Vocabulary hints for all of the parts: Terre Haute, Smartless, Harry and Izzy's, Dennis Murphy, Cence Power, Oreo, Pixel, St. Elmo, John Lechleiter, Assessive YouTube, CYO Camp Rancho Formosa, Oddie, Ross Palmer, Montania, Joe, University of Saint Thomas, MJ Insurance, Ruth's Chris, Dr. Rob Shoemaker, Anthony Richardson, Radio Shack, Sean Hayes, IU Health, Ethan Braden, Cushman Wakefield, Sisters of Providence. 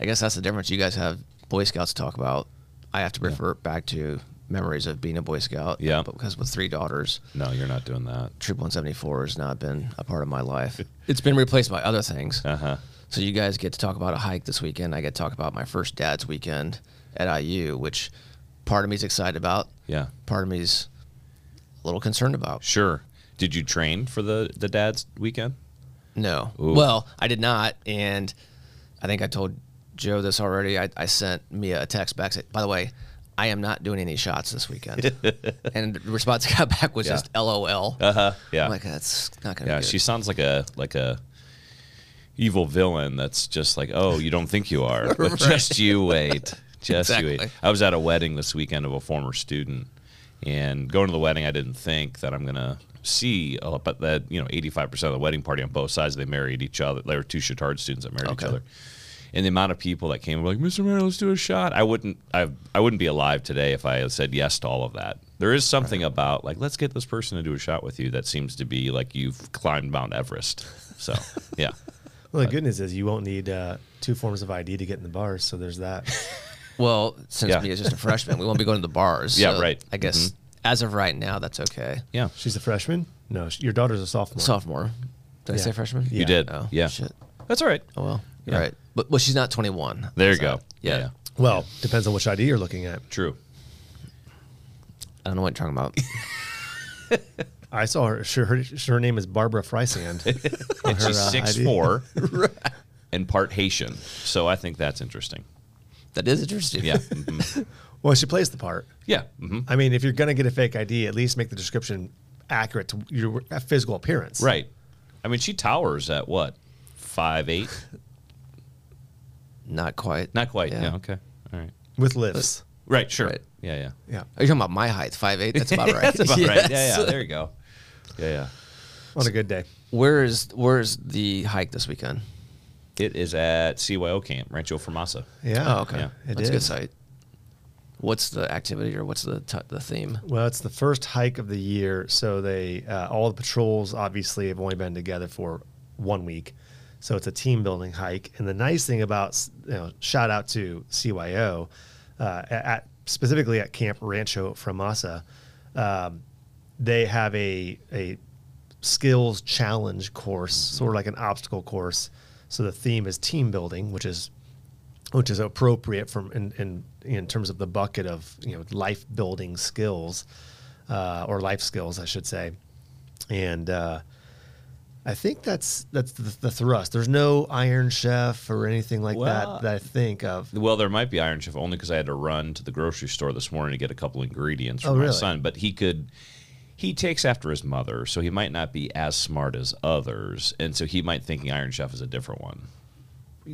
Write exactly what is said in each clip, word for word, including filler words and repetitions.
I guess that's the difference. You guys have Boy Scouts to talk about. I have to revert yeah. back to memories of being a Boy Scout. Yeah. But because with three daughters. No, you're not doing that. Troop one seventy-four has not been a part of my life. It's been replaced by other things. Uh-huh. So you guys get to talk about a hike this weekend. I get to talk about my first dad's weekend at I U, which part of me is excited about. Yeah. Part of me is a little concerned about. Sure. Did you train for the, the dad's weekend? No. Ooh. Well, I did not. And I think I told Joe this already. I, I sent Mia a text back. Said, by the way, I am not doing any shots this weekend. And the response I got back was yeah. just L O L. Uh-huh. Yeah. I'm like, that's not going to yeah, be good. She sounds like a like a evil villain that's just like, oh, you don't think you are. But right. just you wait. Just exactly. you wait. I was at a wedding this weekend of a former student. And going to the wedding, I didn't think that I'm going to see, uh, but that, you know, eighty-five percent of the wedding party on both sides, they married each other. There were two Chatard students that married okay. each other. And the amount of people that came were like, Mister Mayer, let's do a shot. I wouldn't I, I wouldn't be alive today if I had said yes to all of that. There is something right. about, like, let's get this person to do a shot with you that seems to be like you've climbed Mount Everest. So, yeah. Well, the but, good news is you won't need uh, two forms of I D to get in the bars, so there's that. Well, since yeah. Mia's just a freshman, we won't be going to the bars. So yeah, right. I guess mm-hmm. as of right now, that's okay. Yeah. She's a freshman? No, your daughter's a sophomore. Sophomore. Did yeah. I say freshman? Yeah. You did. Oh, yeah. Shit. That's all right. Oh, well. Yeah. Right. But well, she's not twenty-one. There you go. That. Yeah. yeah. Well, depends on which I D you're looking at. True. I don't know what you're talking about. I saw her. Sure, her, her name is Barbara Frysand. And she's six foot four uh, right. and part Haitian. So I think that's interesting. That is interesting. Yeah. Mm-hmm. Well, she plays the part. Yeah. Mm-hmm. I mean, if you're going to get a fake I D, at least make the description accurate to your physical appearance. Right. I mean, she towers at what? five eight Not quite. Not quite. Yeah. yeah. Okay. All right. With lifts. Right. Sure. Right. Yeah. Yeah. Yeah. Are you talking about my height? five eight That's about right. That's about yes. right. Yeah. Yeah. There you go. Yeah. Yeah. On a good day. Where is Where is the hike this weekend? It is at C Y O Camp Rancho Formosa. Yeah. Oh, okay. Yeah. It That's is. a good site. What's the activity or what's the t the theme? Well, it's the first hike of the year, so they uh, all the patrols obviously have only been together for one week. So it's a team building hike, and the nice thing about, you know, shout out to C Y O, uh, at, specifically at Camp Rancho Formosa, um, they have a a skills challenge course, sort of like an obstacle course. So the theme is team building, which is which is appropriate from in in, in terms of the bucket of, you know, life building skills, uh, or life skills, I should say, and. Uh, I think that's that's the, the thrust. There's no Iron Chef or anything like well, that that I think of. Well, there might be Iron Chef only because I had to run to the grocery store this morning to get a couple ingredients for oh, my really? son. But he could, he takes after his mother, so he might not be as smart as others, and so he might think Iron Chef is a different one.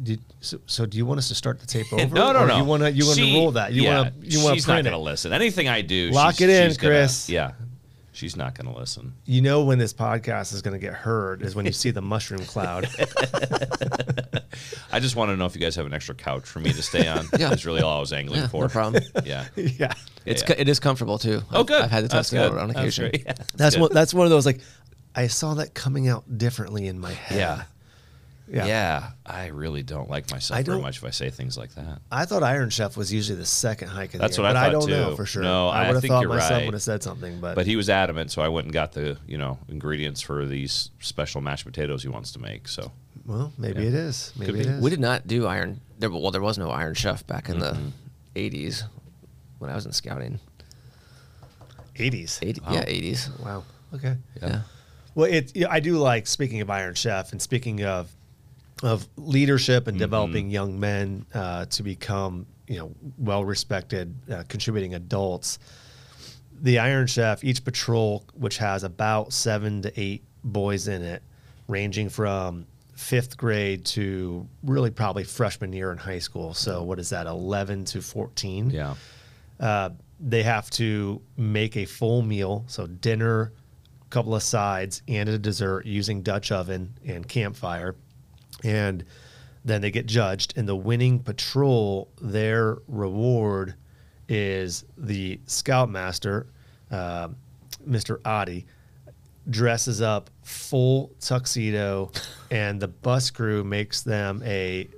Did, so, so do you want us to start the tape over? no, no, or no. You want to you want to rule that? You yeah, want to you want to print it? She's not going to listen. Anything I do, lock she's, it in, she's gonna, Chris. Yeah. She's not going to listen. You know when this podcast is going to get heard is when you see the mushroom cloud. I just want to know if you guys have an extra couch for me to stay on. Yeah. That's really all I was angling yeah, for. No problem. Yeah. Yeah. It's yeah. It is comfortable, too. Oh, I've, good. I've had to test it out on occasion. That's, yeah, that's, that's, one, that's one of those, like, I saw that coming out differently in my head. Yeah. Yeah. yeah. I really don't like myself I very much if I say things like that. I thought Iron Chef was usually the second hike of the That's year, what I but thought I don't too. know for sure. No, I, I would have thought myself right. would have said something, but But he was adamant, so I went and got the, you know, ingredients for these special mashed potatoes he wants to make. So Well, maybe yeah. it is. Maybe Could it be. is. We did not do Iron there well, there was no Iron Chef back in mm-hmm. the eighties when I was in scouting. Eighties. eighty wow. Yeah, eighties. Wow. Okay. Yeah. yeah. Well, it I do like, speaking of Iron Chef and speaking of of leadership and mm-hmm. developing young men uh, to become, you know, well-respected, uh, contributing adults. The Iron Chef, each patrol, which has about seven to eight boys in it, ranging from fifth grade to really probably freshman year in high school. So what is that, eleven to fourteen? Yeah. Uh, they have to make a full meal, so dinner, a couple of sides, and a dessert using Dutch oven and campfire. And then they get judged, and the winning patrol, their reward is the scoutmaster, uh, Mister Oddie, dresses up full tuxedo, and the bus crew makes them a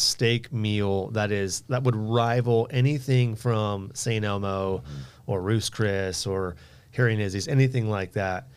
steak meal that is that would rival anything from Saint Elmo mm-hmm. or Ruth's Chris or Harry and Izzy's, anything like that.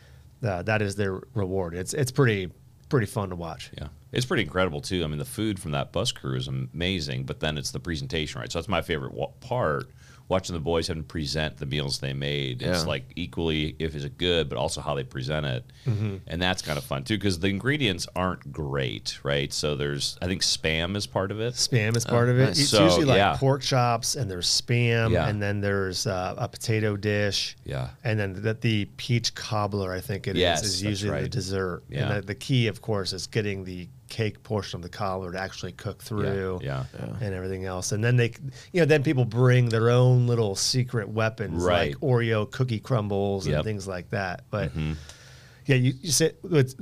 Uh, that is their reward. It's it's pretty pretty fun to watch. Yeah, it's pretty incredible too. I mean, the food from that bus crew is amazing, but then it's the presentation, right? So that's my favorite wa- part. Watching the boys have to present the meals they made. Yeah. It's like equally if it's good, but also how they present it. Mm-hmm. And that's kind of fun too, because the ingredients aren't great, right? So there's, I think Spam is part of it. Spam is part oh, of it. Nice. It's so, usually like yeah. pork chops, and there's Spam, yeah. and then there's uh, a potato dish. Yeah. And then the, the peach cobbler, I think it yes, is, is usually right. the dessert. Yeah. And the, the key, of course, is getting the cake portion of the cobbler to actually cook through yeah, yeah, yeah. and everything else. And then they, you know, then people bring their own little secret weapons right. like Oreo cookie crumbles yep. and things like that. But mm-hmm. yeah, you, you said,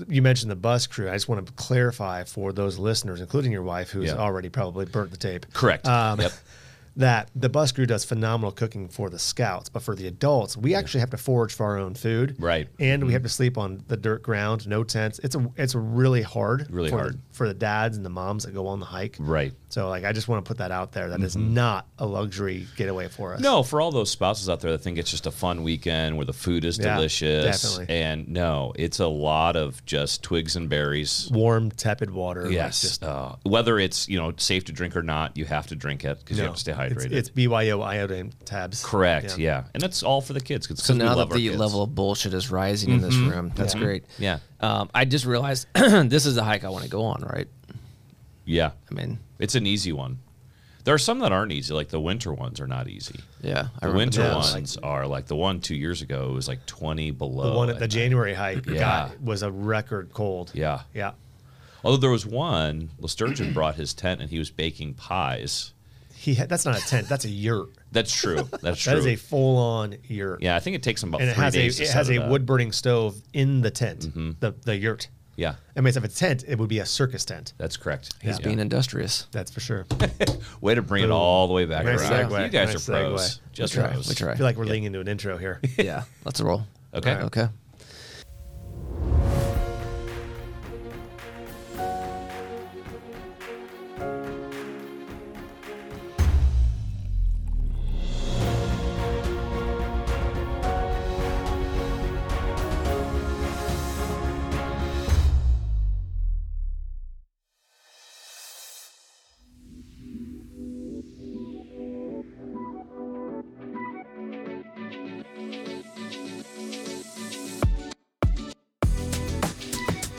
you mentioned the bus crew. I just want to clarify for those listeners, including your wife, who's yep. already probably burnt the tape. Correct. Um, yep. that the bus crew does phenomenal cooking for the scouts, but for the adults, we yeah. actually have to forage for our own food. Right. And mm-hmm. we have to sleep on the dirt ground, no tents. It's a, it's really hard, really for, hard. The, for the dads and the moms that go on the hike. Right. So like, I just want to put that out there. That mm-hmm. is not a luxury getaway for us. No, for all those spouses out there that think it's just a fun weekend where the food is yeah, delicious. Definitely. And no, it's a lot of just twigs and berries. Warm, tepid water. Yes. Like just, uh, whether it's, you know, safe to drink or not, you have to drink it because no. you have to stay hydrated. It's, it's B Y O iodine tabs. Correct. Yeah. yeah. And that's all for the kids. So now that the level of bullshit is rising mm-hmm. in this room, that's yeah. great. Yeah. Um, I just realized this is the hike I want to go on, right? Yeah. I mean, it's an easy one. There are some that aren't easy, like the winter ones are not easy. Yeah. I the winter that. ones like, are like the one two years ago, it was like twenty below. The one at the January hike yeah. got, was a record cold. Yeah. Yeah. Although there was one, LaSturgeon brought his tent and he was baking pies. He had, that's not a tent, that's a yurt. That's true. That's true. That is a full-on yurt. Yeah, I think it takes him about and three it days a, to set it up. It has a wood-burning stove in the tent, mm-hmm. the, the yurt. Yeah. I mean, if it's a tent, it would be a circus tent. That's correct. He's yeah. being industrious. That's for sure. Way to bring Boom. it all the way back nice around. Segue. You guys nice are pros. Segue. Just we try. pros. We try. I feel like we're yeah. leaning into an intro here. Yeah. Let's roll. Okay. Right. Okay.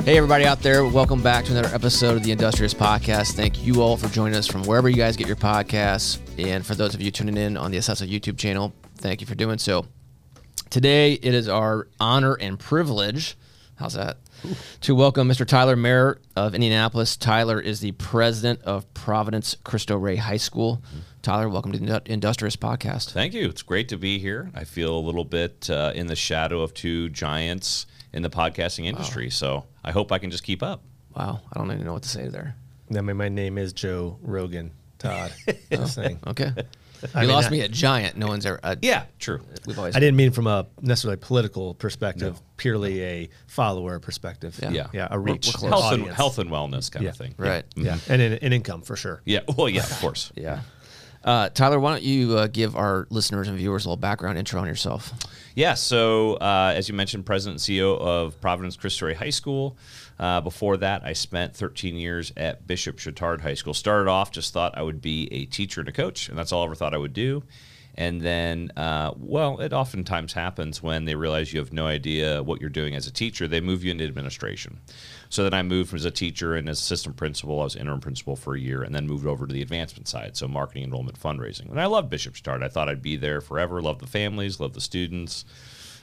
Hey, everybody out there. Welcome back to another episode of The Industrious Podcast. Thank you all for joining us from wherever you guys get your podcasts. And for those of you tuning in on the Assessive YouTube channel, thank you for doing so. Today, it is our honor and privilege, how's that, Ooh. to welcome Mister Tyler Mayer of Indianapolis. Tyler is the president of Providence Cristo Rey High School. Mm-hmm. Tyler, welcome to the Industrious Podcast. Thank you. It's great to be here. I feel a little bit uh, in the shadow of two giants in the podcasting industry, wow. so I hope I can just keep up. Wow, I don't even know what to say there. I mean, my name is Joe Rogan Todd. oh, saying. Okay, I you mean, lost I, me at giant. No one's ever. Uh, yeah, true. We've always. I didn't mean from a necessarily political perspective, no. purely no. a follower perspective. Yeah, yeah, yeah a reach, we're, we're health, and, health and wellness kind yeah. of thing. Right. Yeah, mm-hmm. and, and income for sure. Yeah. Well, yeah, of course. yeah. Uh, Tyler, why don't you uh, give our listeners and viewers a little background intro on yourself? Yeah, so uh, as you mentioned, president and C E O of Providence Cristo Rey High School. Uh, before that, I spent thirteen years at Bishop Chatard High School. Started off, just thought I would be a teacher and a coach, and that's all I ever thought I would do. And then, uh, well, it oftentimes happens when they realize you have no idea what you're doing as a teacher, they move you into administration. So then I moved from as a teacher and as assistant principal, I was interim principal for a year, and then moved over to the advancement side, so marketing, enrollment, fundraising. And I loved Bishop Chatard. I thought I'd be there forever, loved the families, loved the students.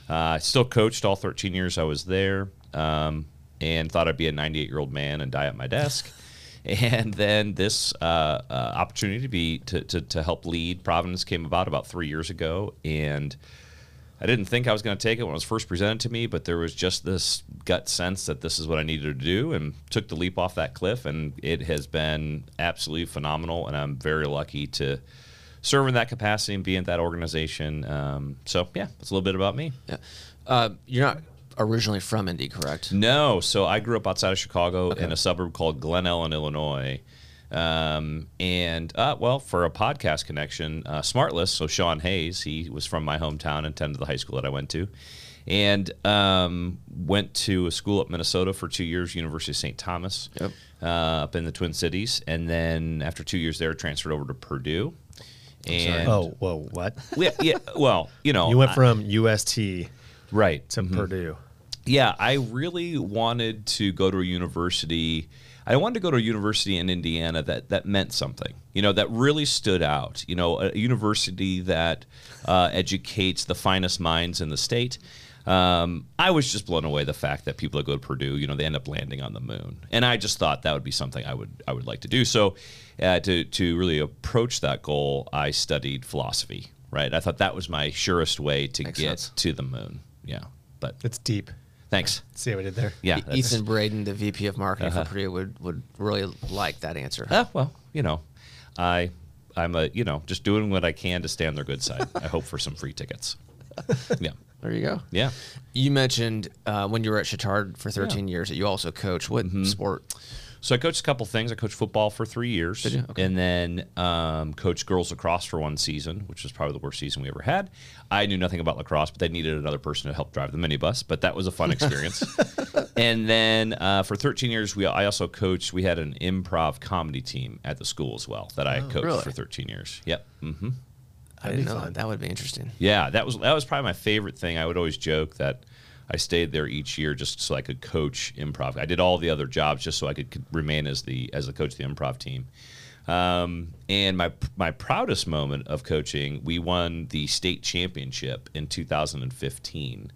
I uh, still coached all thirteen years I was there, um, and thought I'd be a ninety-eight-year-old man and die at my desk. And then this uh, uh, opportunity to be to, to to help lead Providence came about about three years ago, and I didn't think I was going to take it when it was first presented to me, but there was just this gut sense that this is what I needed to do, and took the leap off that cliff, and it has been absolutely phenomenal, and I'm very lucky to serve in that capacity and be in that organization. Um, so, yeah, that's a little bit about me. Yeah, uh, you're not originally from Indy, correct? No. So I grew up outside of Chicago okay. in a suburb called Glen Ellyn, Illinois, Um, and, uh, well, for a podcast connection, uh, Smartless, so Sean Hayes, he was from my hometown and attended the high school that I went to, and um, went to a school up Minnesota for two years, University of Saint Thomas, yep. uh, up in the Twin Cities. And then after two years there, transferred over to Purdue. And oh, whoa, what? Yeah, yeah, well, you know. You went from I, U S T right, to mm-hmm. Purdue. Yeah, I really wanted to go to a university. I wanted to go to a university in Indiana that, that meant something, you know, that really stood out, you know, a university that uh, educates the finest minds in the state. Um, I was just blown away the fact that people that go to Purdue, you know, they end up landing on the moon. And I just thought that would be something I would I would like to do. So uh, to, to really approach that goal, I studied philosophy, right? I thought that was my surest way to Makes get sense. to the moon. Yeah, but it's deep. Thanks. See what I did there? Yeah. Ethan Braden, the V P of Marketing uh-huh. for Purdue, would, would really like that answer. Uh, well, you know, I, I'm a, you know, just doing what I can to stay on their good side. I hope for some free tickets. Yeah. There you go. Yeah. You mentioned uh, when you were at Chatard for thirteen yeah. years that you also coach. What mm-hmm. sport? So I coached a couple things. I coached football for three years. Did you? Okay. And then um, coached girls lacrosse for one season, which was probably the worst season we ever had. I knew nothing about lacrosse, but they needed another person to help drive the minibus. But that was a fun experience. And then uh, for thirteen years, we I also coached. We had an improv comedy team at the school as well that I oh, coached really? for thirteen years. Yep. Mm-hmm. I didn't know that. That would be interesting. Yeah, that was that was probably my favorite thing. I would always joke that I stayed there each year just so I could coach improv. I did all the other jobs just so I could remain as the as the coach of the improv team. Um, and my my proudest moment of coaching, we won the state championship in two thousand fifteen.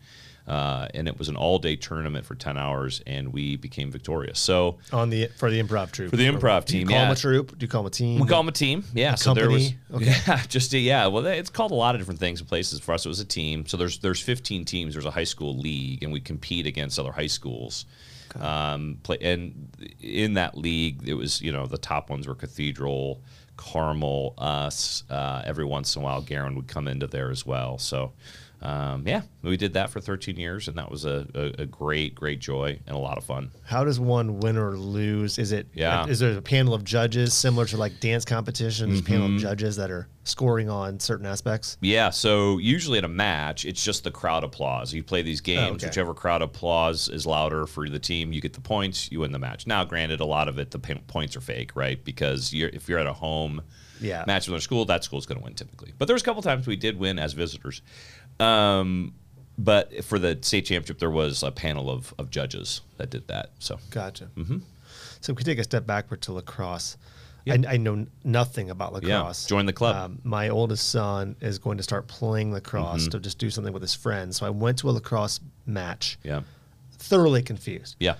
Uh, and it was an all-day tournament for ten hours, and we became victorious. So on the for the improv troop for the improv team, do you call yeah. them a troop? Do you call them a team? We call them a team. Yeah. A so company? there was okay. yeah, just a, yeah. Well, it's called a lot of different things in places. For us, it was a team. So there's there's fifteen teams. There's a high school league, and we compete against other high schools. Okay. Um, play, and in that league, it was you know the top ones were Cathedral, Carmel, us. Uh, every once in a while, Garin would come into there as well. So. Um, yeah, we did that for thirteen years, and that was a, a, a great, great joy and a lot of fun. How does one win or lose? Is it yeah. is there a panel of judges similar to like dance competitions, mm-hmm. panel of judges that are scoring on certain aspects? Yeah, so usually in a match, it's just the crowd applause. You play these games, oh, okay. whichever crowd applause is louder for the team, you get the points, you win the match. Now, granted, a lot of it, the points are fake, right? Because you're, if you're at a home yeah. match with another school, that school's going to win typically. But there was a couple times we did win as visitors. Um, but for the state championship, there was a panel of, of judges that did that. So gotcha. Mm-hmm. So we could take a step backward to lacrosse. Yeah. I, I know nothing about lacrosse. Yeah. Join the club. Um, my oldest son is going to start playing lacrosse mm-hmm. to just do something with his friends. So I went to a lacrosse match. Yeah. Thoroughly confused. Yeah.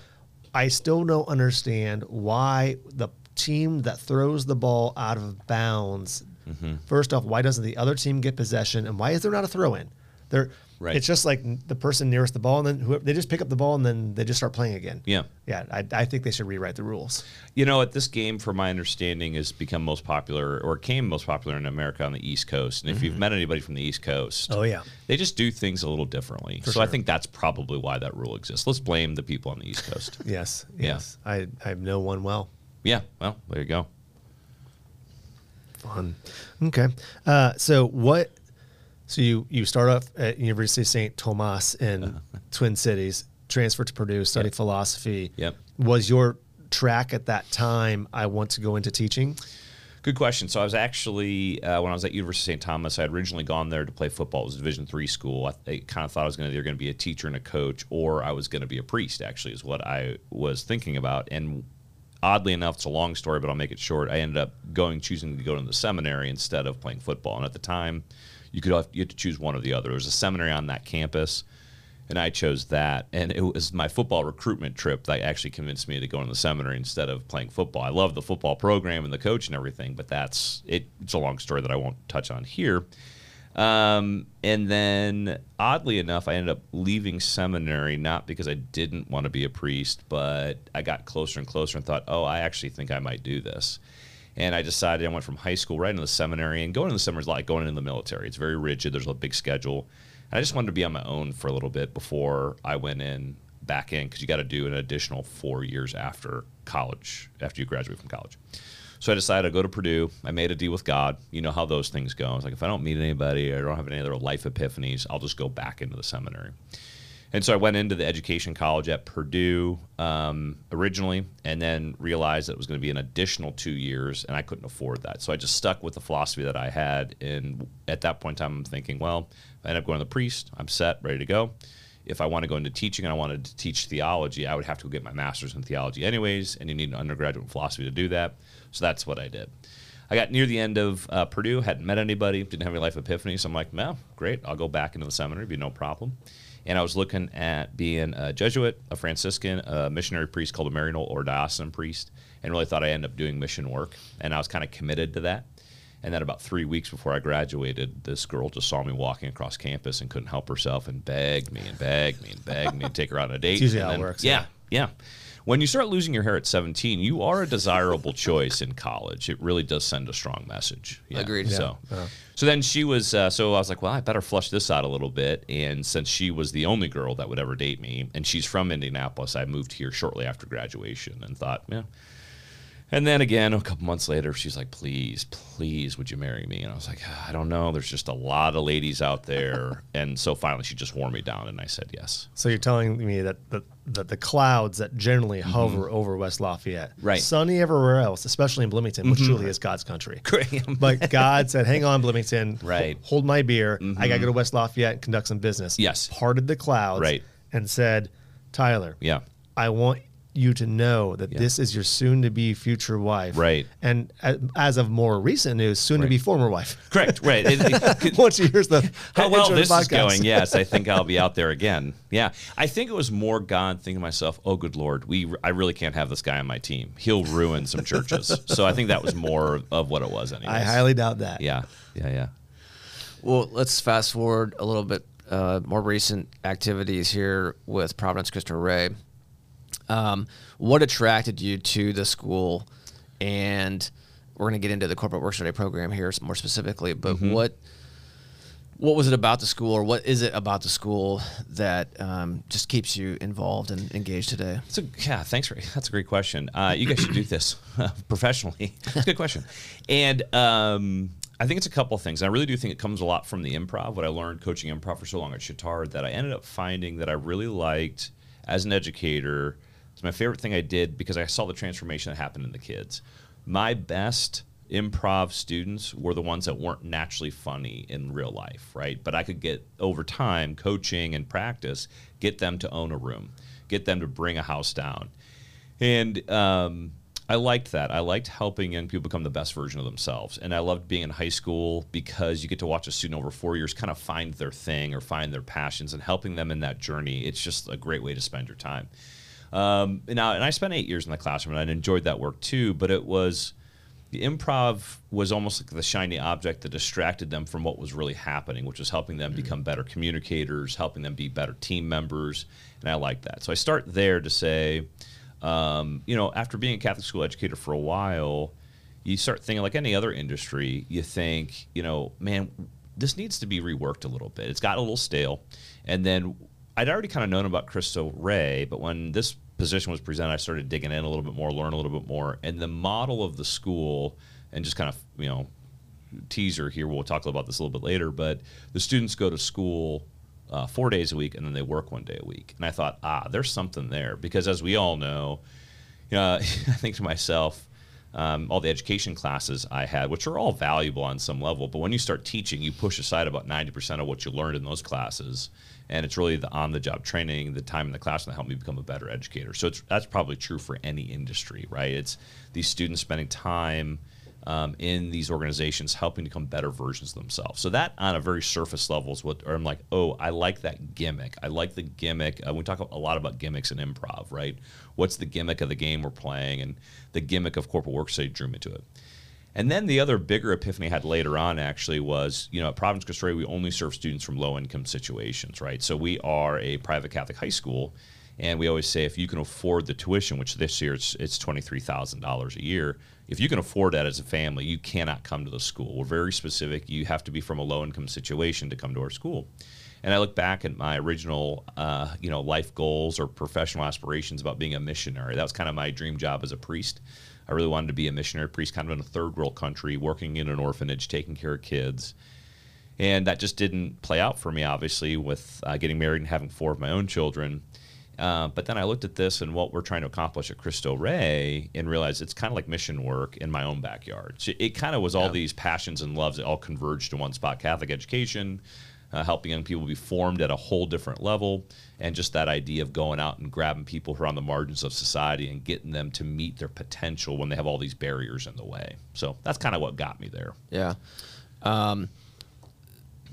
I still don't understand why the team that throws the ball out of bounds. Mm-hmm. First off, why doesn't the other team get possession, and why is there not a throw in? They're, right. It's just like the person nearest the ball, and then whoever, they just pick up the ball, and then they just start playing again. Yeah, yeah. I, I think they should rewrite the rules. You know, at this game, from my understanding, has become most popular, or came most popular in America on the East Coast. And if mm-hmm. you've met anybody from the East Coast, oh yeah, they just do things a little differently. For so sure. I think that's probably why that rule exists. Let's blame the people on the East Coast. Yes, yes. Yeah. I I know one well. Yeah. Well, there you go. Fun. Okay. Uh, so what? So you, you start off at University of Saint Thomas in uh-huh. Twin Cities, transfer to Purdue, study yep. philosophy. Yep. Was your track at that time, I want to go into teaching? Good question. So I was actually, uh, when I was at University of Saint Thomas, I had originally gone there to play football. It was a Division three school. I, I kind of thought I was going to either going to be a teacher and a coach, or I was going to be a priest, actually, is what I was thinking about. And oddly enough, it's a long story, but I'll make it short. I ended up going, choosing to go to the seminary instead of playing football. And at the time, you could have, you had to choose one or the other. There was a seminary on that campus, and I chose that. And it was my football recruitment trip that actually convinced me to go into the seminary instead of playing football. I love the football program and the coach and everything, but that's it. It's a long story that I won't touch on here. Um, and then, oddly enough, I ended up leaving seminary, not because I didn't want to be a priest, but I got closer and closer and thought, oh, I actually think I might do this. And I decided I went from high school right into the seminary, and going into the seminary is like going into the military. It's very rigid. There's a big schedule. And I just wanted to be on my own for a little bit before I went in, back in, because you got to do an additional four years after college, after you graduate from college. So I decided to go to Purdue. I made a deal with God. You know how those things go. I was like, if I don't meet anybody or I don't have any other life epiphanies, I'll just go back into the seminary. And so I went into the education college at Purdue um, originally, and then realized that it was going to be an additional two years, and I couldn't afford that. So I just stuck with the philosophy that I had. And at that point in time, I'm thinking, well, I end up going to the priest. I'm set, ready to go. If I want to go into teaching and I wanted to teach theology, I would have to go get my master's in theology anyways, and you need an undergraduate in philosophy to do that. So that's what I did. I got near the end of uh, Purdue, hadn't met anybody, didn't have any life epiphany. So I'm like, well, great. I'll go back into the seminary, be no problem. And I was looking at being a Jesuit, a Franciscan, a missionary priest called a Marianal or diocesan priest, and really thought I'd end up doing mission work. And I was kind of committed to that. And then about three weeks before I graduated, this girl just saw me walking across campus and couldn't help herself and begged me and begged me and begged me to take her out on a date. It's usually and how then, it works. Yeah, yeah. When you start losing your hair at seventeen, you are a desirable choice in college. It really does send a strong message. Yeah. Agreed. Yeah. So, uh-huh. so then she was, uh, so I was like, well, I better flush this out a little bit. And since she was the only girl that would ever date me, and she's from Indianapolis, I moved here shortly after graduation and thought, yeah. And then again, a couple months later, she's like, please, please, would you marry me? And I was like, I don't know. There's just a lot of ladies out there. And so finally, she just wore me down, and I said yes. So you're telling me that the, that the clouds that generally hover mm-hmm. over West Lafayette, right. sunny everywhere else, especially in Bloomington, which mm-hmm. truly is God's country. But God said, hang on, Bloomington. Right. Hold my beer. Mm-hmm. I got to go to West Lafayette and conduct some business. Yes. Parted the clouds right. and said, Tyler, yeah, I want you to know that yeah. this is your soon-to-be future wife. Right. And as of more recent news, soon-to-be right. former wife. Correct, right. It, it, it, Once you hear the how well this is going, yes, I think I'll be out there again. Yeah. I think it was more God thinking to myself, oh, good Lord, we I really can't have this guy on my team. He'll ruin some churches. So I think that was more of what it was anyways. I highly doubt that. Yeah, yeah, yeah. Well, let's fast forward a little bit. Uh, more recent activities here with Providence Cristo Rey. Um, what attracted you to the school? And we're going to get into the Corporate Work Study program here more specifically, but mm-hmm. what what was it about the school, or what is it about the school that um, just keeps you involved and engaged today? So, yeah, thanks for that's a great question. Uh, you guys should do this professionally. That's a good question. And um, I think it's a couple of things. And I really do think it comes a lot from the improv, what I learned coaching improv for so long at Chatard, that I ended up finding that I really liked as an educator. It's my favorite thing I did because I saw the transformation that happened in the kids. My best improv students were the ones that weren't naturally funny in real life, right? But I could get, over time, coaching and practice, get them to own a room, get them to bring a house down. And um, I liked that. I liked helping young people become the best version of themselves. And I loved being in high school because you get to watch a student over four years kind of find their thing or find their passions, and helping them in that journey. It's just a great way to spend your time. Um, and, I, and I spent eight years in the classroom, and I enjoyed that work too, but it was, the improv was almost like the shiny object that distracted them from what was really happening, which was helping them mm-hmm. become better communicators, helping them be better team members, and I liked that. So I start there to say, um, you know, after being a Catholic school educator for a while, you start thinking, like any other industry, you think, you know, man, this needs to be reworked a little bit. It's got a little stale, and then I'd already kind of known about Cristo Rey, but when this position was presented, I started digging in a little bit more, learn a little bit more. And the model of the school, and just kind of, you know, teaser here, we'll talk about this a little bit later, but the students go to school uh, four days a week, and then they work one day a week. And I thought, ah, there's something there. Because as we all know, you know, I think to myself, Um, all the education classes I had, which are all valuable on some level, but when you start teaching, you push aside about ninety percent of what you learned in those classes, and it's really the on-the-job training, the time in the classroom that helped me become a better educator. So it's, that's probably true for any industry, right? It's these students spending time um, in these organizations helping become better versions of themselves. So that, on a very surface level, is what or I'm like, oh, I like that gimmick. I like the gimmick. Uh, we talk a lot about gimmicks in improv, right? What's the gimmick of the game we're playing? And the gimmick of corporate work study drew me to it. And then the other bigger epiphany I had later on actually was, you know, at Providence Cristo Rey, we only serve students from low-income situations, right? So we are a private Catholic high school, And we always say, if you can afford the tuition, which this year it's, it's twenty-three thousand dollars a year, if you can afford that as a family, you cannot come to the school. We're very specific. You have to be from a low-income situation to come to our school. And I look back at my original, uh, you know, life goals or professional aspirations about being a missionary. That was kind of my dream job as a priest. I really wanted to be a missionary priest, kind of in a third world country, working in an orphanage, taking care of kids. And that just didn't play out for me, obviously, with uh, getting married and having four of my own children. Uh, but then I looked at this and what we're trying to accomplish at Cristo Rey and realized it's kind of like mission work in my own backyard. So it kind of was all yeah. these passions and loves that all converged in one spot: Catholic education, uh, helping young people be formed at a whole different level, and just that idea of going out and grabbing people who are on the margins of society and getting them to meet their potential when they have all these barriers in the way. So that's kind of what got me there. Yeah. Um,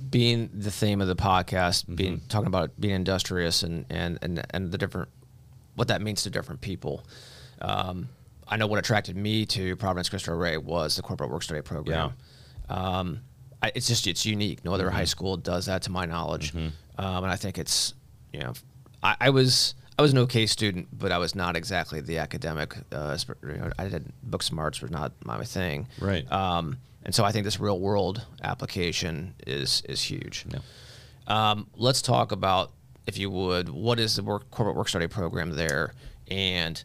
being the theme of the podcast, mm-hmm. being talking about being industrious and, and, and, and the different, what that means to different people. Um, I know what attracted me to Providence Cristo Rey was the corporate work study program. Yeah. Um, I, it's just, it's unique. No other mm-hmm. high school does that to my knowledge. Mm-hmm. Um, and I think it's, you know, I, I was, I was an okay student, but I was not exactly the academic, uh, I did book smarts were not my thing. Right. Um, And so I think this real world application is is huge. Yeah. Um, let's talk about, if you would, what is the work, corporate work study program there, and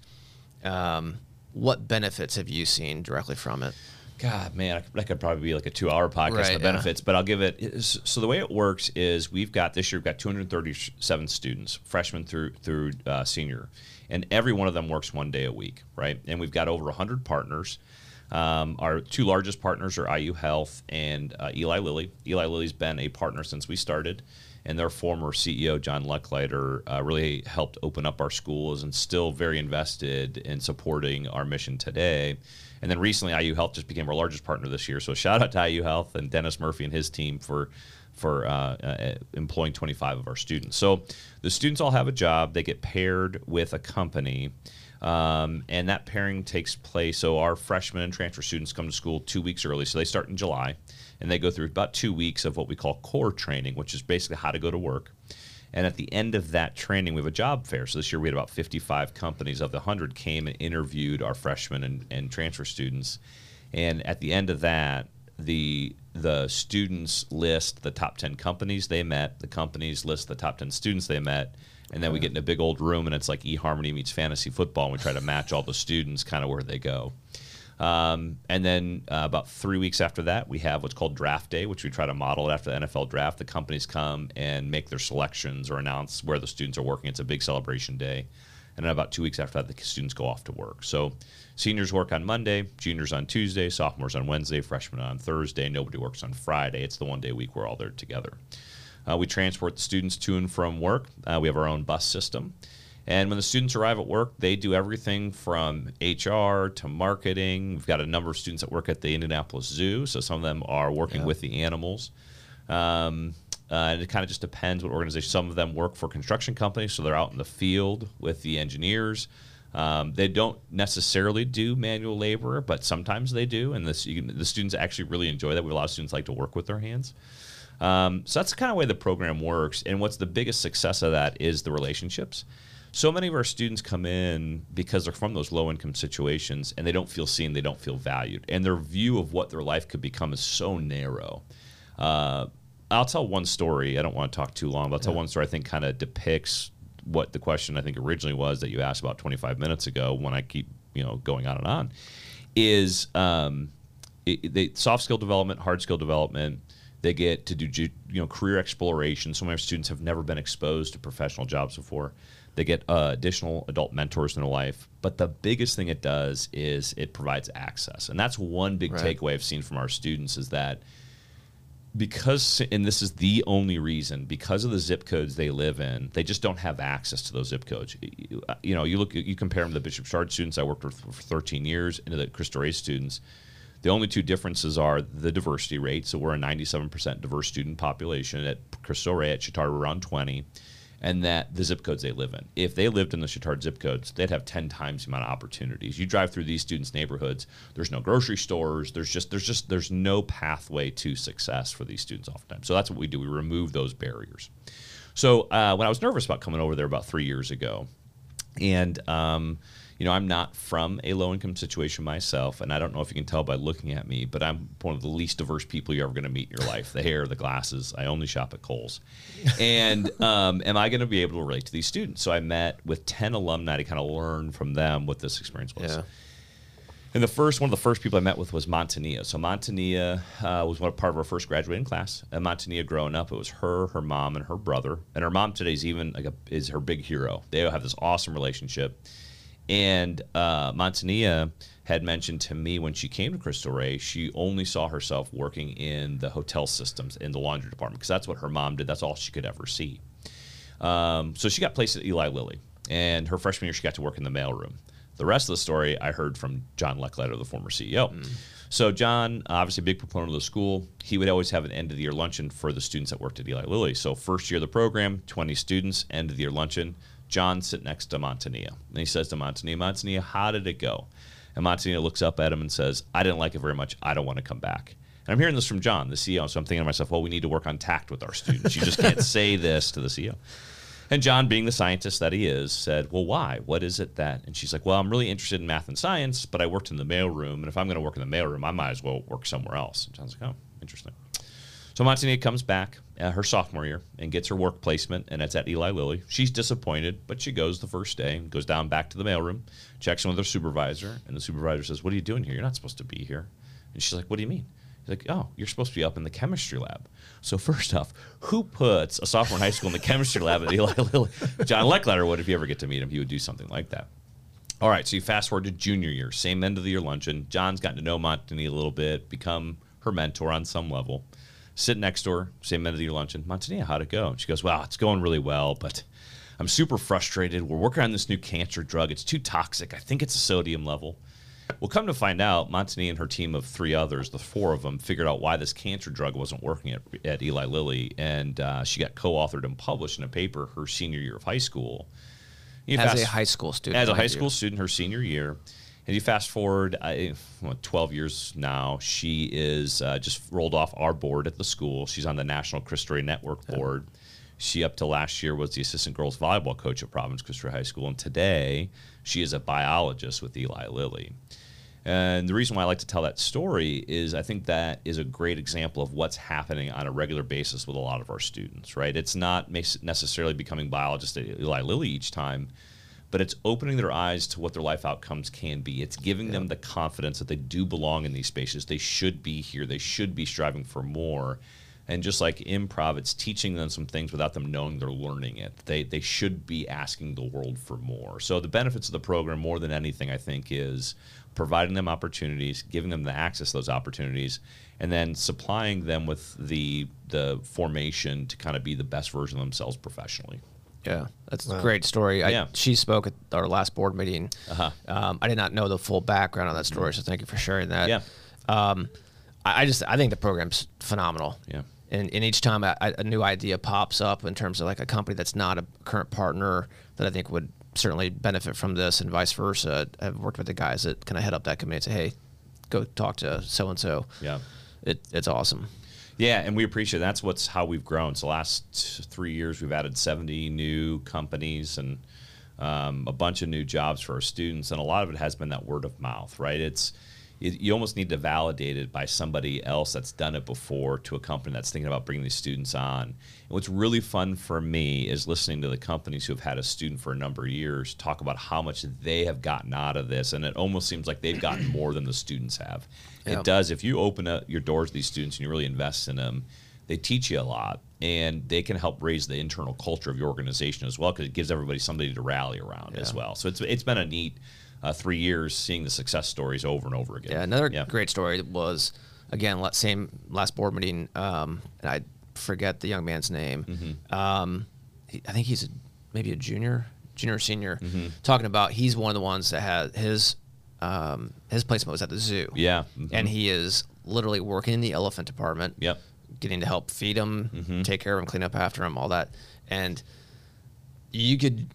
um, what benefits have you seen directly from it? God, man, that could probably be like a two-hour podcast, right, the benefits, yeah. but I'll give it. So the way it works is we've got, this year we've got two hundred thirty-seven students, freshmen through through uh, senior, and every one of them works one day a week, right? And we've got over one hundred partners. Um, our two largest partners are I U Health and uh, Eli Lilly. Eli Lilly's been a partner since we started, and their former C E O, John Lechleiter, uh, really helped open up our schools and still very invested in supporting our mission today. And then recently, I U Health just became our largest partner this year, so shout out to I U Health and Dennis Murphy and his team for for uh, uh, employing twenty-five of our students. So the students all have a job. They get paired with a company. Um, and that pairing takes place. So our freshmen and transfer students come to school two weeks early. So they start in July, and they go through about two weeks of what we call core training, which is basically how to go to work. And at the end of that training, we have a job fair. So this year we had about fifty-five companies of the one hundred came and interviewed our freshmen and, and transfer students. And at the end of that, the the students list the top ten companies they met. The companies list the top ten students they met. And then we get in a big old room, and it's like eHarmony meets fantasy football, and we try to match all the students kind of where they go. Um, and then uh, about three weeks after that, we have what's called draft day, which we try to model after the N F L draft. The companies come and make their selections or announce where the students are working. It's a big celebration day. And then about two weeks after that, the students go off to work. So seniors work on Monday, juniors on Tuesday, sophomores on Wednesday, freshmen on Thursday. Nobody works on Friday. It's the one-day week we're all there together. Uh, we transport the students to and from work. Uh, we have our own bus system. And when the students arrive at work, they do everything from H R to marketing. We've got a number of students that work at the Indianapolis Zoo, so some of them are working yeah. with the animals. Um, uh, and it kind of just depends what organization. Some of them work for construction companies, so they're out in the field with the engineers. Um, they don't necessarily do manual labor, but sometimes they do. And this, you can, the students actually really enjoy that. We have a lot of students like to work with their hands. Um, so that's the kind of way the program works. And what's the biggest success of that is the relationships. So many of our students come in because they're from those low-income situations, and they don't feel seen, they don't feel valued. And their view of what their life could become is so narrow. Uh, I'll tell one story. I don't want to talk too long, but I'll tell yeah. one story I think kind of depicts what the question I think originally was that you asked about twenty-five minutes ago when I keep you know going on and on, is um, it, they, soft skill development, hard skill development. They get to do you know career exploration. Some of our students have never been exposed to professional jobs before. They get uh, additional adult mentors in their life. But the biggest thing it does is it provides access. And that's one big right. takeaway I've seen from our students is that because, and this is the only reason, because of the zip codes they live in, they just don't have access to those zip codes. You, you know, you look, you compare them to the Bishop Chatard students I worked with for thirteen years and to the Cristo Rey students. The only two differences are the diversity rate. So we're a ninety-seven percent diverse student population at Cristo Rey. At Chatard, we're around twenty, and that the zip codes they live in. If they lived in the Chatard zip codes, they'd have ten times the amount of opportunities. You drive through these students' neighborhoods. There's no grocery stores. There's just there's just there's no pathway to success for these students oftentimes. So that's what we do. We remove those barriers. So uh, when I was nervous about coming over there about three years ago, And, um, you know, I'm not from a low-income situation myself, and I don't know if you can tell by looking at me, but I'm one of the least diverse people you're ever going to meet in your life. The hair, the glasses. I only shop at Kohl's. And um, am I going to be able to relate to these students? So I met with ten alumni to kind of learn from them what this experience was. Yeah. And the first, one of the first people I met with was Montania. So Montania uh, was one part of our first graduating class. And Montania, growing up, it was her, her mom, and her brother. And her mom today is even like a, is her big hero. They have this awesome relationship. And uh, Montania had mentioned to me when she came to Cristo Rey, she only saw herself working in the hotel systems, in the laundry department, because that's what her mom did. That's all she could ever see. Um, so she got placed at Eli Lilly. And her freshman year, she got to work in the mailroom. The rest of the story I heard from John Lechleiter, the former C E O. Mm. So John, obviously a big proponent of the school, he would always have an end-of-the-year luncheon for the students that worked at Eli Lilly. So first year of the program, twenty students, end-of-the-year luncheon. John sit next to Montania. And he says to Montania, Montania, how did it go? And Montania looks up at him and says, I didn't like it very much. I don't want to come back. And I'm hearing this from John, the C E O. So I'm thinking to myself, well, we need to work on tact with our students. You just can't say this to the C E O. And John, being the scientist that he is, said, well, why? What is it that? And she's like, well, I'm really interested in math and science, but I worked in the mailroom. And if I'm going to work in the mailroom, I might as well work somewhere else. And John's like, oh, interesting. So Montania comes back uh, her sophomore year and gets her work placement, and it's at Eli Lilly. She's disappointed, but she goes the first day and goes down back to the mailroom, checks in with her supervisor, and the supervisor says, what are you doing here? You're not supposed to be here. And she's like, what do you mean? He's like, oh, you're supposed to be up in the chemistry lab. So first off, who puts a sophomore in high school in the chemistry lab at Eli Lilly? John Lechleiter would, if you ever get to meet him, he would do something like that. All right, so you fast forward to junior year, same end of the year luncheon. John's gotten to know Montania a little bit, become her mentor on some level. Sit next to her, same end of the year luncheon. Montania, how'd it go? And she goes, wow, it's going really well, but I'm super frustrated. We're working on this new cancer drug. It's too toxic. I think it's a sodium level. Well, come to find out, Montania and her team of three others, the four of them, figured out why this cancer drug wasn't working at, at Eli Lilly, and uh, she got co-authored and published in a paper her senior year of high school. You as fast, a high school student. As a high school student her senior year. And you fast forward I, well, twelve years now, she is uh, just rolled off our board at the school. She's on the National Cristo Rey Network board. Yeah. She, up to last year, was the assistant girls volleyball coach at Providence Cristo Rey High School. And today, she is a biologist with Eli Lilly. And the reason why I like to tell that story is I think that is a great example of what's happening on a regular basis with a lot of our students, right? It's not necessarily becoming biologists at Eli Lilly each time, but it's opening their eyes to what their life outcomes can be. It's giving yeah. them the confidence that they do belong in these spaces. They should be here. They should be striving for more. And just like improv, it's teaching them some things without them knowing they're learning it. They they should be asking the world for more. So the benefits of the program, more than anything, I think, is providing them opportunities, giving them the access to those opportunities, and then supplying them with the the formation to kind of be the best version of themselves professionally. Yeah, that's wow. a great story. I, yeah. She spoke at our last board meeting. Uh-huh. Um, I did not know the full background on that story, so thank you for sharing that. Yeah. Um, I, I just I think the program's phenomenal. Yeah. And, and each time I, I, a new idea pops up in terms of like a company that's not a current partner that I think would certainly benefit from this and vice versa. I've worked with the guys that kind of head up that committee and say, hey, go talk to so-and-so. Yeah. It, it's awesome. Yeah, and we appreciate it. That's what's how we've grown. So the last three years, we've added seventy new companies and um, a bunch of new jobs for our students, and a lot of it has been that word of mouth, right? It's it, you almost need to validate it by somebody else that's done it before to a company that's thinking about bringing these students on. And what's really fun for me is listening to the companies who have had a student for a number of years talk about how much they have gotten out of this, and it almost seems like they've gotten more than the students have. It does. If you open up your doors to these students and you really invest in them, they teach you a lot, and they can help raise the internal culture of your organization as well, because it gives everybody somebody to rally around yeah. as well. So it's it's been a neat uh, three years seeing the success stories over and over again. Yeah, another yeah. great story was, again, same last board meeting, um, and I forget the young man's name. Mm-hmm. um, he, I think he's a, maybe a junior, junior or senior, mm-hmm. talking about he's one of the ones that had his – Um, his placement was at the zoo. Yeah. Mm-hmm. And he is literally working in the elephant department. Yep. Getting to help feed him, mm-hmm. take care of him, clean up after him, all that. And you could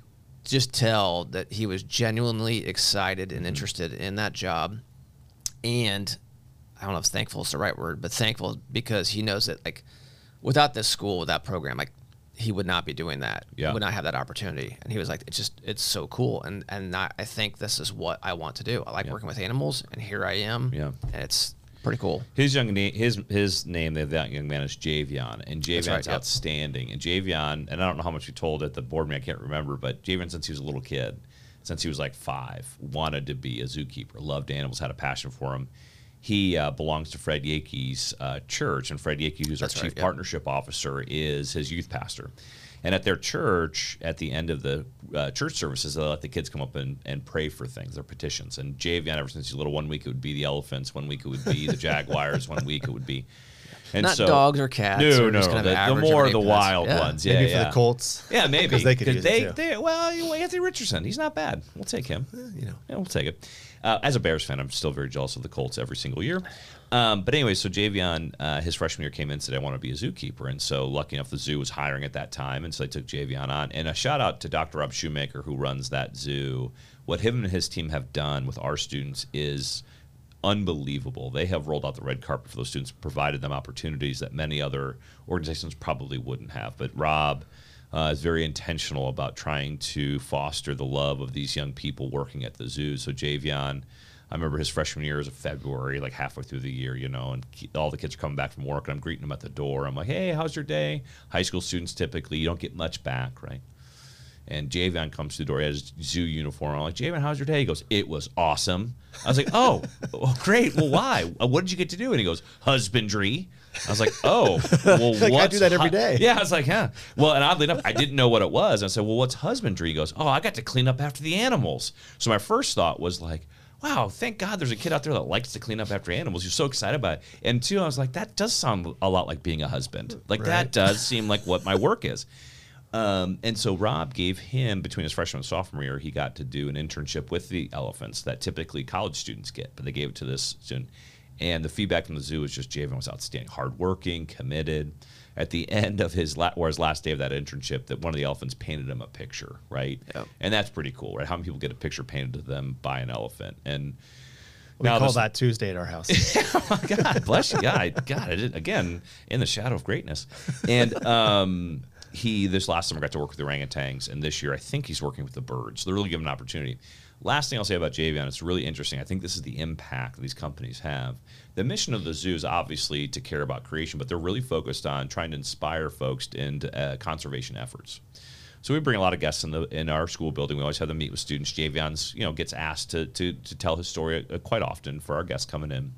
just tell that he was genuinely excited and interested mm-hmm. in that job. And I don't know if thankful is the right word, but thankful because he knows that, like, without this school, without program, like, he would not be doing that. Yeah. Would not have that opportunity. And he was like, it's just, it's so cool. And and I, I think this is what I want to do. I like yeah. working with animals, and here I am. Yeah. And it's pretty cool. His young name, his his name, that young man is Javion, and Javion's right, yep. outstanding. And Javion, and I don't know how much we told at the board meeting, I can't remember, but Javion, since he was a little kid, since he was like five, wanted to be a zookeeper, loved animals, had a passion for them. He uh, belongs to Fred Yeakey's uh, church, and Fred Yeakey, who's That's our right, chief yeah. partnership officer, is his youth pastor. And at their church, at the end of the uh, church services, they let the kids come up and, and pray for things, their petitions. And Javion, ever since he was little, one week it would be the elephants, one week it would be the jaguars, one week it would be... And Not so, dogs or cats. No, or no, kind of the, the more the pets. wild yeah. ones. Yeah, maybe yeah. for the Colts. Yeah, maybe. Because they could use they, it too. They, well, Anthony Richardson, he's not bad. We'll take him. Yeah, you know, yeah, we'll take it. Uh, as a Bears fan, I'm still very jealous of the Colts every single year. Um, but anyway, so Javion, uh, his freshman year, came in and said, I want to be a zookeeper. And so lucky enough, the zoo was hiring at that time, and so they took Javion on. And a shout-out to Doctor Rob Shoemaker, who runs that zoo. What him and his team have done with our students is – unbelievable. They have rolled out the red carpet for those students, provided them opportunities that many other organizations probably wouldn't have. But Rob uh, is very intentional about trying to foster the love of these young people working at the zoo. So Javion, I remember his freshman year was in February, like halfway through the year, you know, and all the kids are coming back from work, and I'm greeting them at the door. I'm like, hey, how's your day? High school students, typically, you don't get much back, right? And Javion comes to the door. He has his zoo uniform. I'm like, Javion, how's your day? He goes, it was awesome. I was like, oh, well, great. Well, why? What did you get to do? And he goes, husbandry. I was like, oh, well, like, what? I do that every day. Yeah, I was like, huh. Well, and oddly enough, I didn't know what it was. I said, well, what's husbandry? He goes, oh, I got to clean up after the animals. So my first thought was like, wow, thank God there's a kid out there that likes to clean up after animals. You're so excited about it. And two, I was like, that does sound a lot like being a husband. Like, right. That does seem like what my work is. Um, and so Rob gave him, between his freshman and sophomore year, he got to do an internship with the elephants that typically college students get, but they gave it to this student. And the feedback from the zoo was just, Javion was outstanding, hardworking, committed. At the end of his, la or his last day of that internship, that one of the elephants painted him a picture, right? Yep. And that's pretty cool, right? How many people get a picture painted to them by an elephant? And we now call that Tuesday at our house. Oh my God, bless you, God. God, I did, again, in the shadow of greatness. And... Um, He, this last summer, got to work with the orangutans, and this year I think he's working with the birds. So they're really given an opportunity. Last thing I'll say about Javion, it's really interesting. I think this is the impact that these companies have. The mission of the zoo is obviously to care about creation, but they're really focused on trying to inspire folks into uh, conservation efforts. So we bring a lot of guests in the in our school building. We always have them meet with students. Javion's, you know, gets asked to, to, to tell his story quite often for our guests coming in.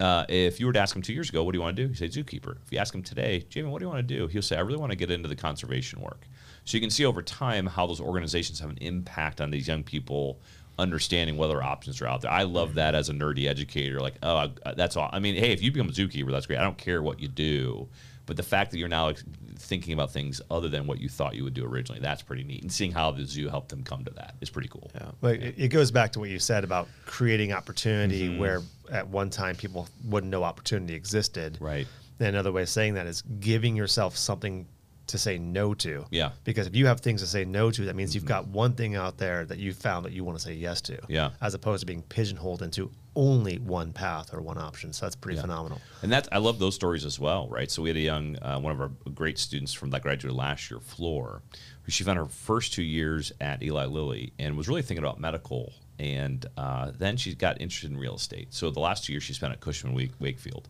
Uh, if you were to ask him two years ago, what do you want to do? He'd say, zookeeper. If you ask him today, Javion, what do you want to do? He'll say, I really want to get into the conservation work. So you can see over time how those organizations have an impact on these young people understanding what other options are out there. I love that as a nerdy educator. Like, oh, that's all. I mean, hey, if you become a zookeeper, that's great. I don't care what you do. But the fact that you're now thinking about things other than what you thought you would do originally, that's pretty neat. And seeing how the zoo helped them come to that is pretty cool. Yeah. Well, yeah. It goes back to what you said about creating opportunity, mm-hmm. where at one time people wouldn't know opportunity existed. Right. And another way of saying that is giving yourself something to say no to. Yeah. Because if you have things to say no to, that means mm-hmm. you've got one thing out there that you found that you want to say yes to. Yeah. As opposed to being pigeonholed into only one path or one option. So that's pretty yeah. phenomenal. And that's, I love those stories as well, right? So we had a young, uh, one of our great students from that graduated last year, Floor, who she found her first two years at Eli Lilly and was really thinking about medical. And uh, then she got interested in real estate. So the last two years she spent at Cushman Wakefield.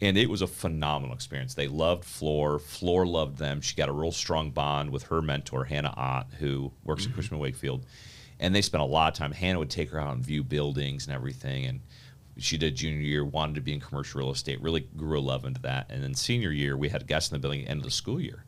And it was a phenomenal experience. They loved Floor. Floor loved them. She got a real strong bond with her mentor, Hannah Ott, who works mm-hmm. at Cushman Wakefield. And they spent a lot of time. Hannah would take her out and view buildings and everything. And she did junior year, wanted to be in commercial real estate, really grew a love into that. And then senior year, we had guests in the building at the end of the school year.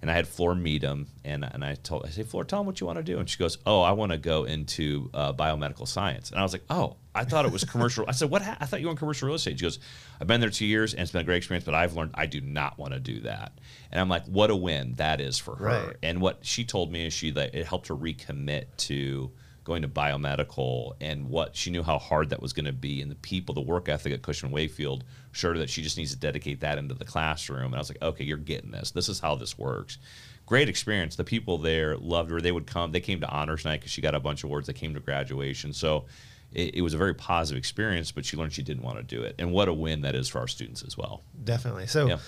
And I had Floor meet them. And, and I told, I say, Floor, tell them what you want to do. And she goes, oh, I want to go into uh, biomedical science. And I was like, oh, I thought it was commercial. I said, what? Ha I thought you were in commercial real estate. She goes, I've been there two years and it's been a great experience, but I've learned I do not want to do that. And I'm like, what a win that is for her. Right. And what she told me is she that it helped her recommit to going to biomedical, and what she knew how hard that was going to be, and the people, the work ethic at Cushman Wakefield showed her that she just needs to dedicate that into the classroom. And I was like, okay, you're getting this. This is how this works. Great experience. The people there loved her. They would come. They came to honors night because she got a bunch of awards. They came to graduation. So It, it was a very positive experience, but she learned she didn't want to do it. And what a win that is for our students as well. Definitely. So yeah.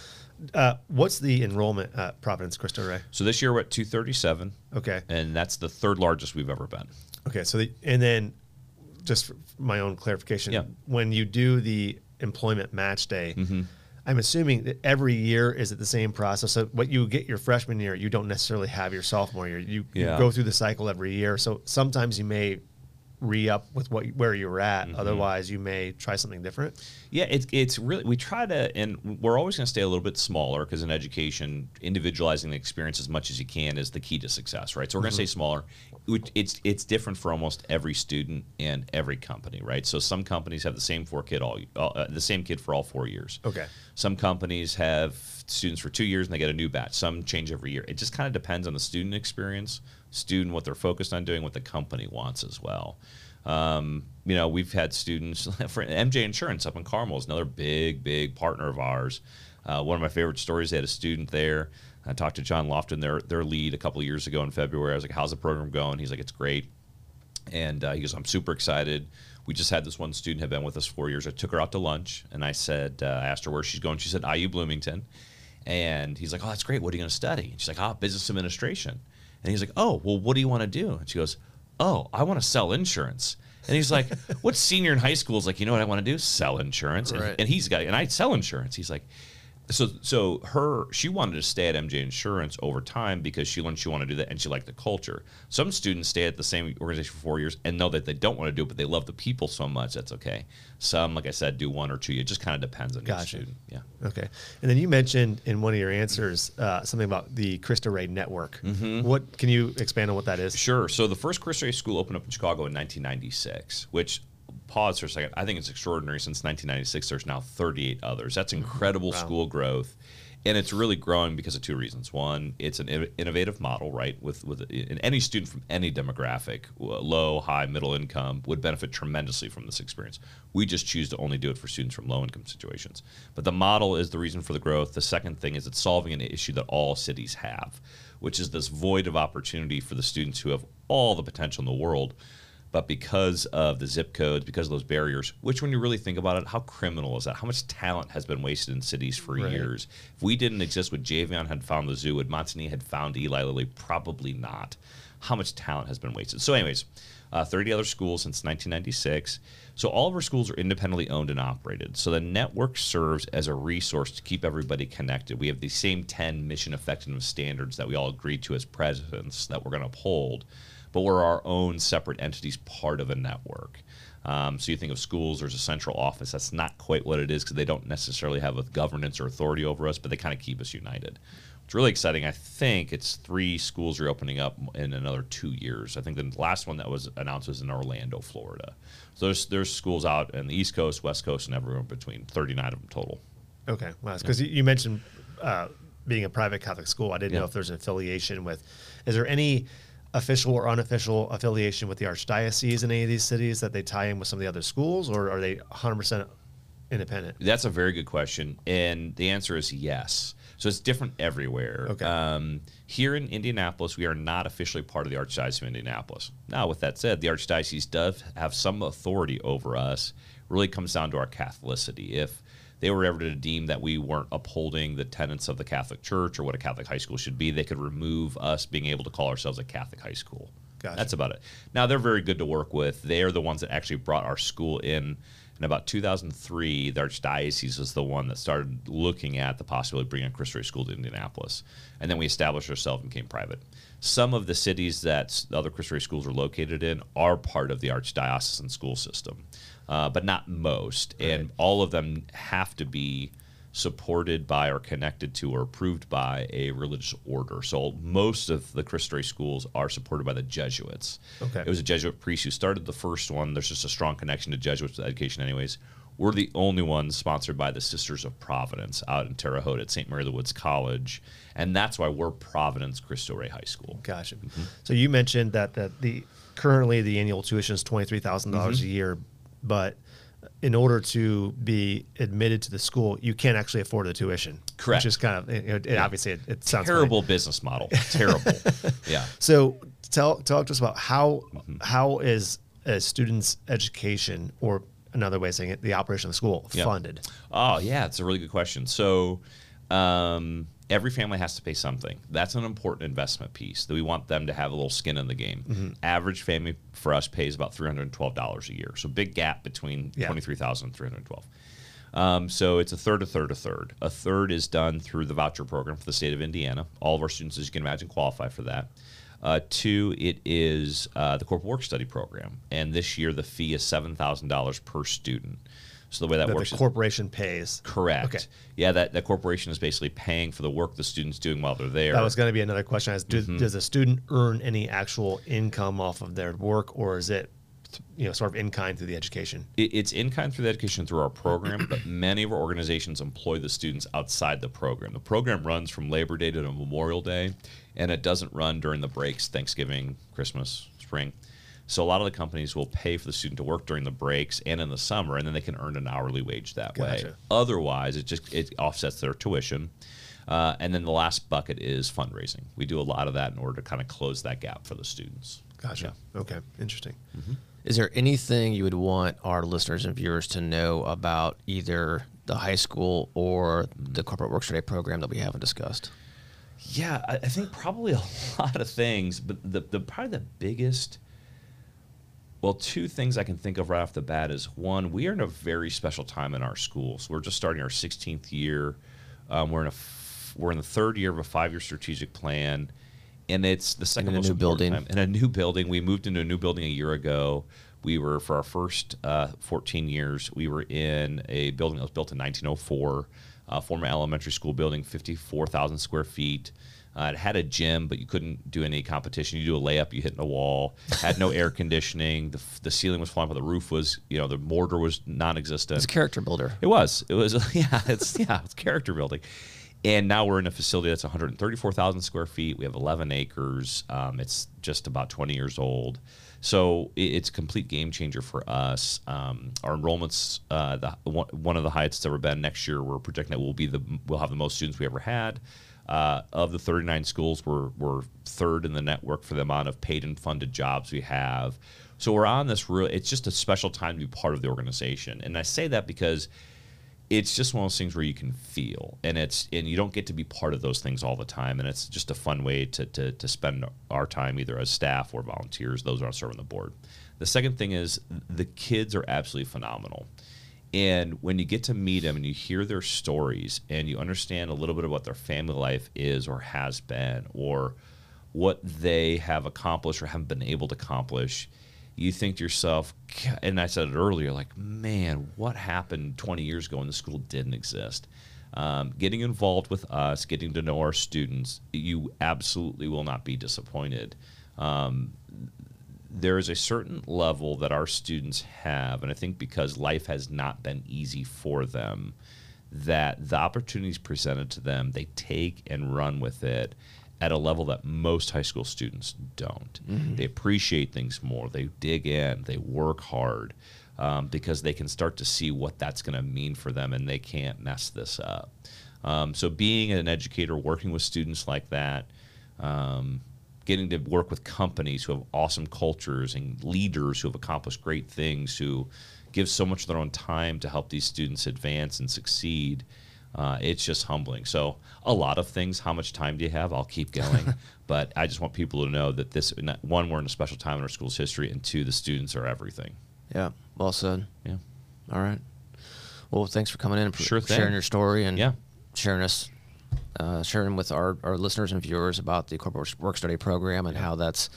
Uh, what's the enrollment at Providence Cristo Rey? So this year we're at two thirty-seven. Okay. And that's the third largest we've ever been. Okay. So the, and then just for my own clarification, yeah. when you do the employment match day, mm-hmm. I'm assuming that every year is it the same process. So what you get your freshman year, you don't necessarily have your sophomore year. You, yeah. you go through the cycle every year. So sometimes you may re-up with what where you're at. Mm-hmm. Otherwise, you may try something different. Yeah, it's it's really, we try to, and we're always going to stay a little bit smaller because in education, individualizing the experience as much as you can is the key to success, right? So we're going to mm-hmm. stay smaller. It's it's different for almost every student and every company, right? So some companies have the same four kid all uh, the same kid for all four years. Okay. Some companies have students for two years and they get a new batch. Some change every year. It just kind of depends on the student experience, student, what they're focused on doing, what the company wants as well. Um, you know, we've had students for M J Insurance up in Carmel is another big, big partner of ours. Uh, one of my favorite stories, they had a student there. I talked to John Lofton, their their lead, a couple of years ago in February. I was like, how's the program going? He's like, it's great. And uh, he goes, I'm super excited. We just had this one student have been with us four years. I took her out to lunch, and I said, uh, I asked her where she's going. She said, I U Bloomington. And he's like, oh, that's great. What are you going to study? And she's like, ah, oh, business administration. And he's like, oh, well, what do you want to do? And she goes, oh, I want to sell insurance. And he's like, what senior in high school is like, you know what I want to do? Sell insurance. Right. And, and he's got, and I sell insurance. He's like, So, so her, she wanted to stay at M J Insurance over time because she learned she wanted to do that and she liked the culture. Some students stay at the same organization for four years and know that they don't want to do it, but they love the people so much, that's okay. Some, like I said, do one or two. It just kind of depends on gotcha. Each student. Yeah. Okay. And then you mentioned in one of your answers uh, something about the Cristo Rey Network. Mm-hmm. What, can you expand on what that is? Sure. So the first Cristo Rey school opened up in Chicago in nineteen ninety-six, which... pause for a second. I think it's extraordinary. Since nineteen ninety-six, there's now thirty-eight others. That's incredible wow. school growth, and it's really growing because of two reasons. One, it's an innovative model, right? With with and any student from any demographic, low, high, middle income, would benefit tremendously from this experience. We just choose to only do it for students from low income situations. But the model is the reason for the growth. The second thing is it's solving an issue that all cities have, which is this void of opportunity for the students who have all the potential in the world. But because of the zip codes, because of those barriers, which when you really think about it, how criminal is that? How much talent has been wasted in cities for right. years? If we didn't exist, would Javion had found the zoo? Would Montania had found Eli Lilly? Probably not. How much talent has been wasted? So anyways, uh, thirty other schools since nineteen ninety-six. So all of our schools are independently owned and operated. So the network serves as a resource to keep everybody connected. We have the same ten mission effectiveness standards that we all agreed to as presidents that we're going to uphold. But we're our own separate entities, part of a network. Um, so you think of schools, there's a central office. That's not quite what it is because they don't necessarily have a governance or authority over us, but they kind of keep us united. It's really exciting. I think it's three schools are opening up in another two years. I think the last one that was announced was in Orlando, Florida. So there's, there's schools out in the East Coast, West Coast, and everywhere in between, thirty-nine of them total. Okay, wow, because yeah. you mentioned uh, being a private Catholic school. I didn't yeah. know if there's an affiliation with, is there any official or unofficial affiliation with the archdiocese in any of these cities that they tie in with some of the other schools, or are they one hundred percent independent? That's a very good question, and the answer is yes. So it's different everywhere. Okay. Um, here in Indianapolis, we are not officially part of the Archdiocese of Indianapolis. Now, with that said, the Archdiocese does have some authority over us. It really comes down to our Catholicity. If they were ever to deem that we weren't upholding the tenets of the Catholic Church or what a Catholic high school should be, they could remove us being able to call ourselves a Catholic high school. Gotcha. That's about it. Now, they're very good to work with. They are the ones that actually brought our school in. In about two thousand three, the Archdiocese was the one that started looking at the possibility of bringing a Cristo Rey school to Indianapolis. And then we established ourselves and became private. Some of the cities that the other Cristo Rey schools are located in are part of the Archdiocesan school system. Uh, but not most, right. and all of them have to be supported by or connected to or approved by a religious order. So most of the Cristo Rey schools are supported by the Jesuits. Okay. It was a Jesuit priest who started the first one. There's just a strong connection to Jesuits with education anyways. We're the only ones sponsored by the Sisters of Providence out in Terre Haute at Saint Mary of the Woods College, and that's why we're Providence Cristo Rey High School. Gotcha. Mm-hmm. So you mentioned that, that the currently the annual tuition is twenty-three thousand dollars mm-hmm. a year, but in order to be admitted to the school, you can't actually afford the tuition. Correct. Which is kind of, it, it, yeah. obviously, it, it sounds terrible funny. Business model. Terrible. Yeah. So tell talk to us about how mm-hmm. how is a student's education, or another way of saying it, the operation of the school, yeah. funded? Oh, yeah, it's a really good question. So Um, every family has to pay something. That's an important investment piece that we want them to have a little skin in the game. Mm-hmm. Average family for us pays about three hundred twelve dollars a year. So big gap between yeah. twenty-three thousand dollars and three hundred twelve dollars. Um, so it's a third, a third, a third. A third is done through the voucher program for the state of Indiana. All of our students, as you can imagine, qualify for that. Uh, two, it is uh, the corporate work study program. And this year the fee is seven thousand dollars per student. So the way that, that works, the corporation is, pays. Correct. Okay. Yeah, that, that corporation is basically paying for the work the student's doing while they're there. That was going to be another question. Is, do, mm-hmm. Does a student earn any actual income off of their work, or is it you know, sort of in-kind through the education? It, it's in-kind through the education through our program, but many of our organizations employ the students outside the program. The program runs from Labor Day to Memorial Day, and it doesn't run during the breaks, Thanksgiving, Christmas, spring. So a lot of the companies will pay for the student to work during the breaks and in the summer, and then they can earn an hourly wage that gotcha. way. Otherwise, it just it offsets their tuition. Uh, and then the last bucket is fundraising. We do a lot of that in order to kind of close that gap for the students. Gotcha. Yeah. Okay. Interesting. Mm-hmm. Is there anything you would want our listeners and viewers to know about either the high school or the corporate work study program that we haven't discussed? Yeah, I, I think probably a lot of things, but the, the probably the biggest. Well, two things I can think of right off the bat is, one, we are in a very special time in our schools. We're just starting our sixteenth year. Um, we're in a f- we're in the third year of a five-year strategic plan, and it's the second in most a new building. Time. In a new building, we moved into a new building a year ago. We were for our first uh, fourteen years. We were in a building that was built in nineteen oh four, a former elementary school building, fifty-four thousand square feet. Uh, it had a gym, but you couldn't do any competition. You do a layup, you hit in a wall. Had no air conditioning. The the ceiling was flying, but the roof was, you know, the mortar was non-existent. It's a character builder. It was. It was. Yeah. It's yeah. It's character building. And now we're in a facility that's one hundred thirty-four thousand square feet. We have eleven acres. Um, it's just about twenty years old. So it, it's a complete game changer for us. Um, our enrollment's uh, the one, one of the highest it's ever been. Next year, we're projecting that we'll be the we'll have the most students we ever had. Uh, of the thirty-nine schools, we're, we're third in the network for the amount of paid and funded jobs we have. So we're on this real, it's just a special time to be part of the organization. And I say that because it's just one of those things where you can feel, and it's, and you don't get to be part of those things all the time. And it's just a fun way to, to, to spend our time either as staff or volunteers, those are serving the board. The second thing is the kids are absolutely phenomenal. And when you get to meet them and you hear their stories and you understand a little bit of what their family life is or has been or what they have accomplished or haven't been able to accomplish, you think to yourself, and I said it earlier, like, man, what happened twenty years ago when the school didn't exist? Um, getting involved with us, getting to know our students, you absolutely will not be disappointed. Um, There is a certain level that our students have, and I think because life has not been easy for them, that the opportunities presented to them, they take and run with it at a level that most high school students don't. Mm-hmm. They appreciate things more. They dig in. They work hard um, because they can start to see what that's going to mean for them, and they can't mess this up. Um, so being an educator, working with students like that, um, getting to work with companies who have awesome cultures and leaders who have accomplished great things, who give so much of their own time to help these students advance and succeed. Uh, it's just humbling. So a lot of things, how much time do you have? I'll keep going. But I just want people to know that this, one, we're in a special time in our school's history, and two, the students are everything. Yeah, well said. Yeah. All right. Well, thanks for coming in and sure sharing your story and yeah. sharing us Uh, sharing with our, our listeners and viewers about the corporate work study program and how that's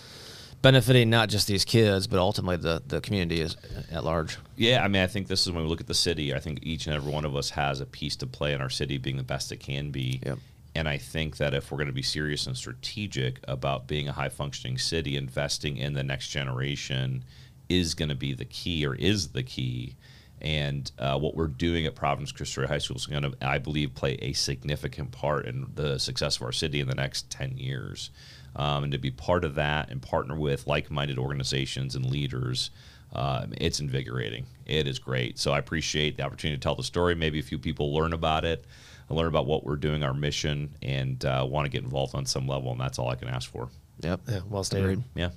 benefiting not just these kids, but ultimately the, the community is at large. Yeah, I mean, I think this is when we look at the city, I think each and every one of us has a piece to play in our city being the best it can be. Yep. And I think that if we're going to be serious and strategic about being a high-functioning city, investing in the next generation is going to be the key or is the key. And uh, what we're doing at Providence Cristo Rey High School is going to, I believe, play a significant part in the success of our city in the next ten years. Um, and to be part of that and partner with like-minded organizations and leaders, uh, it's invigorating. It is great. So I appreciate the opportunity to tell the story. Maybe a few people learn about it, learn about what we're doing, our mission, and uh, want to get involved on some level. And that's all I can ask for. Yep. Yeah, well stated. Yeah.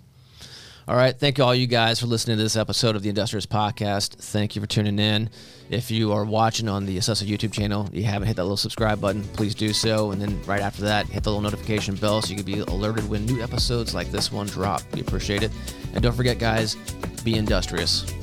All right. Thank you all you guys for listening to this episode of The Industrious Podcast. Thank you for tuning in. If you are watching on the Assessive YouTube channel, you haven't hit that little subscribe button, please do so. And then right after that, hit the little notification bell so you can be alerted when new episodes like this one drop. We appreciate it. And don't forget, guys, be industrious.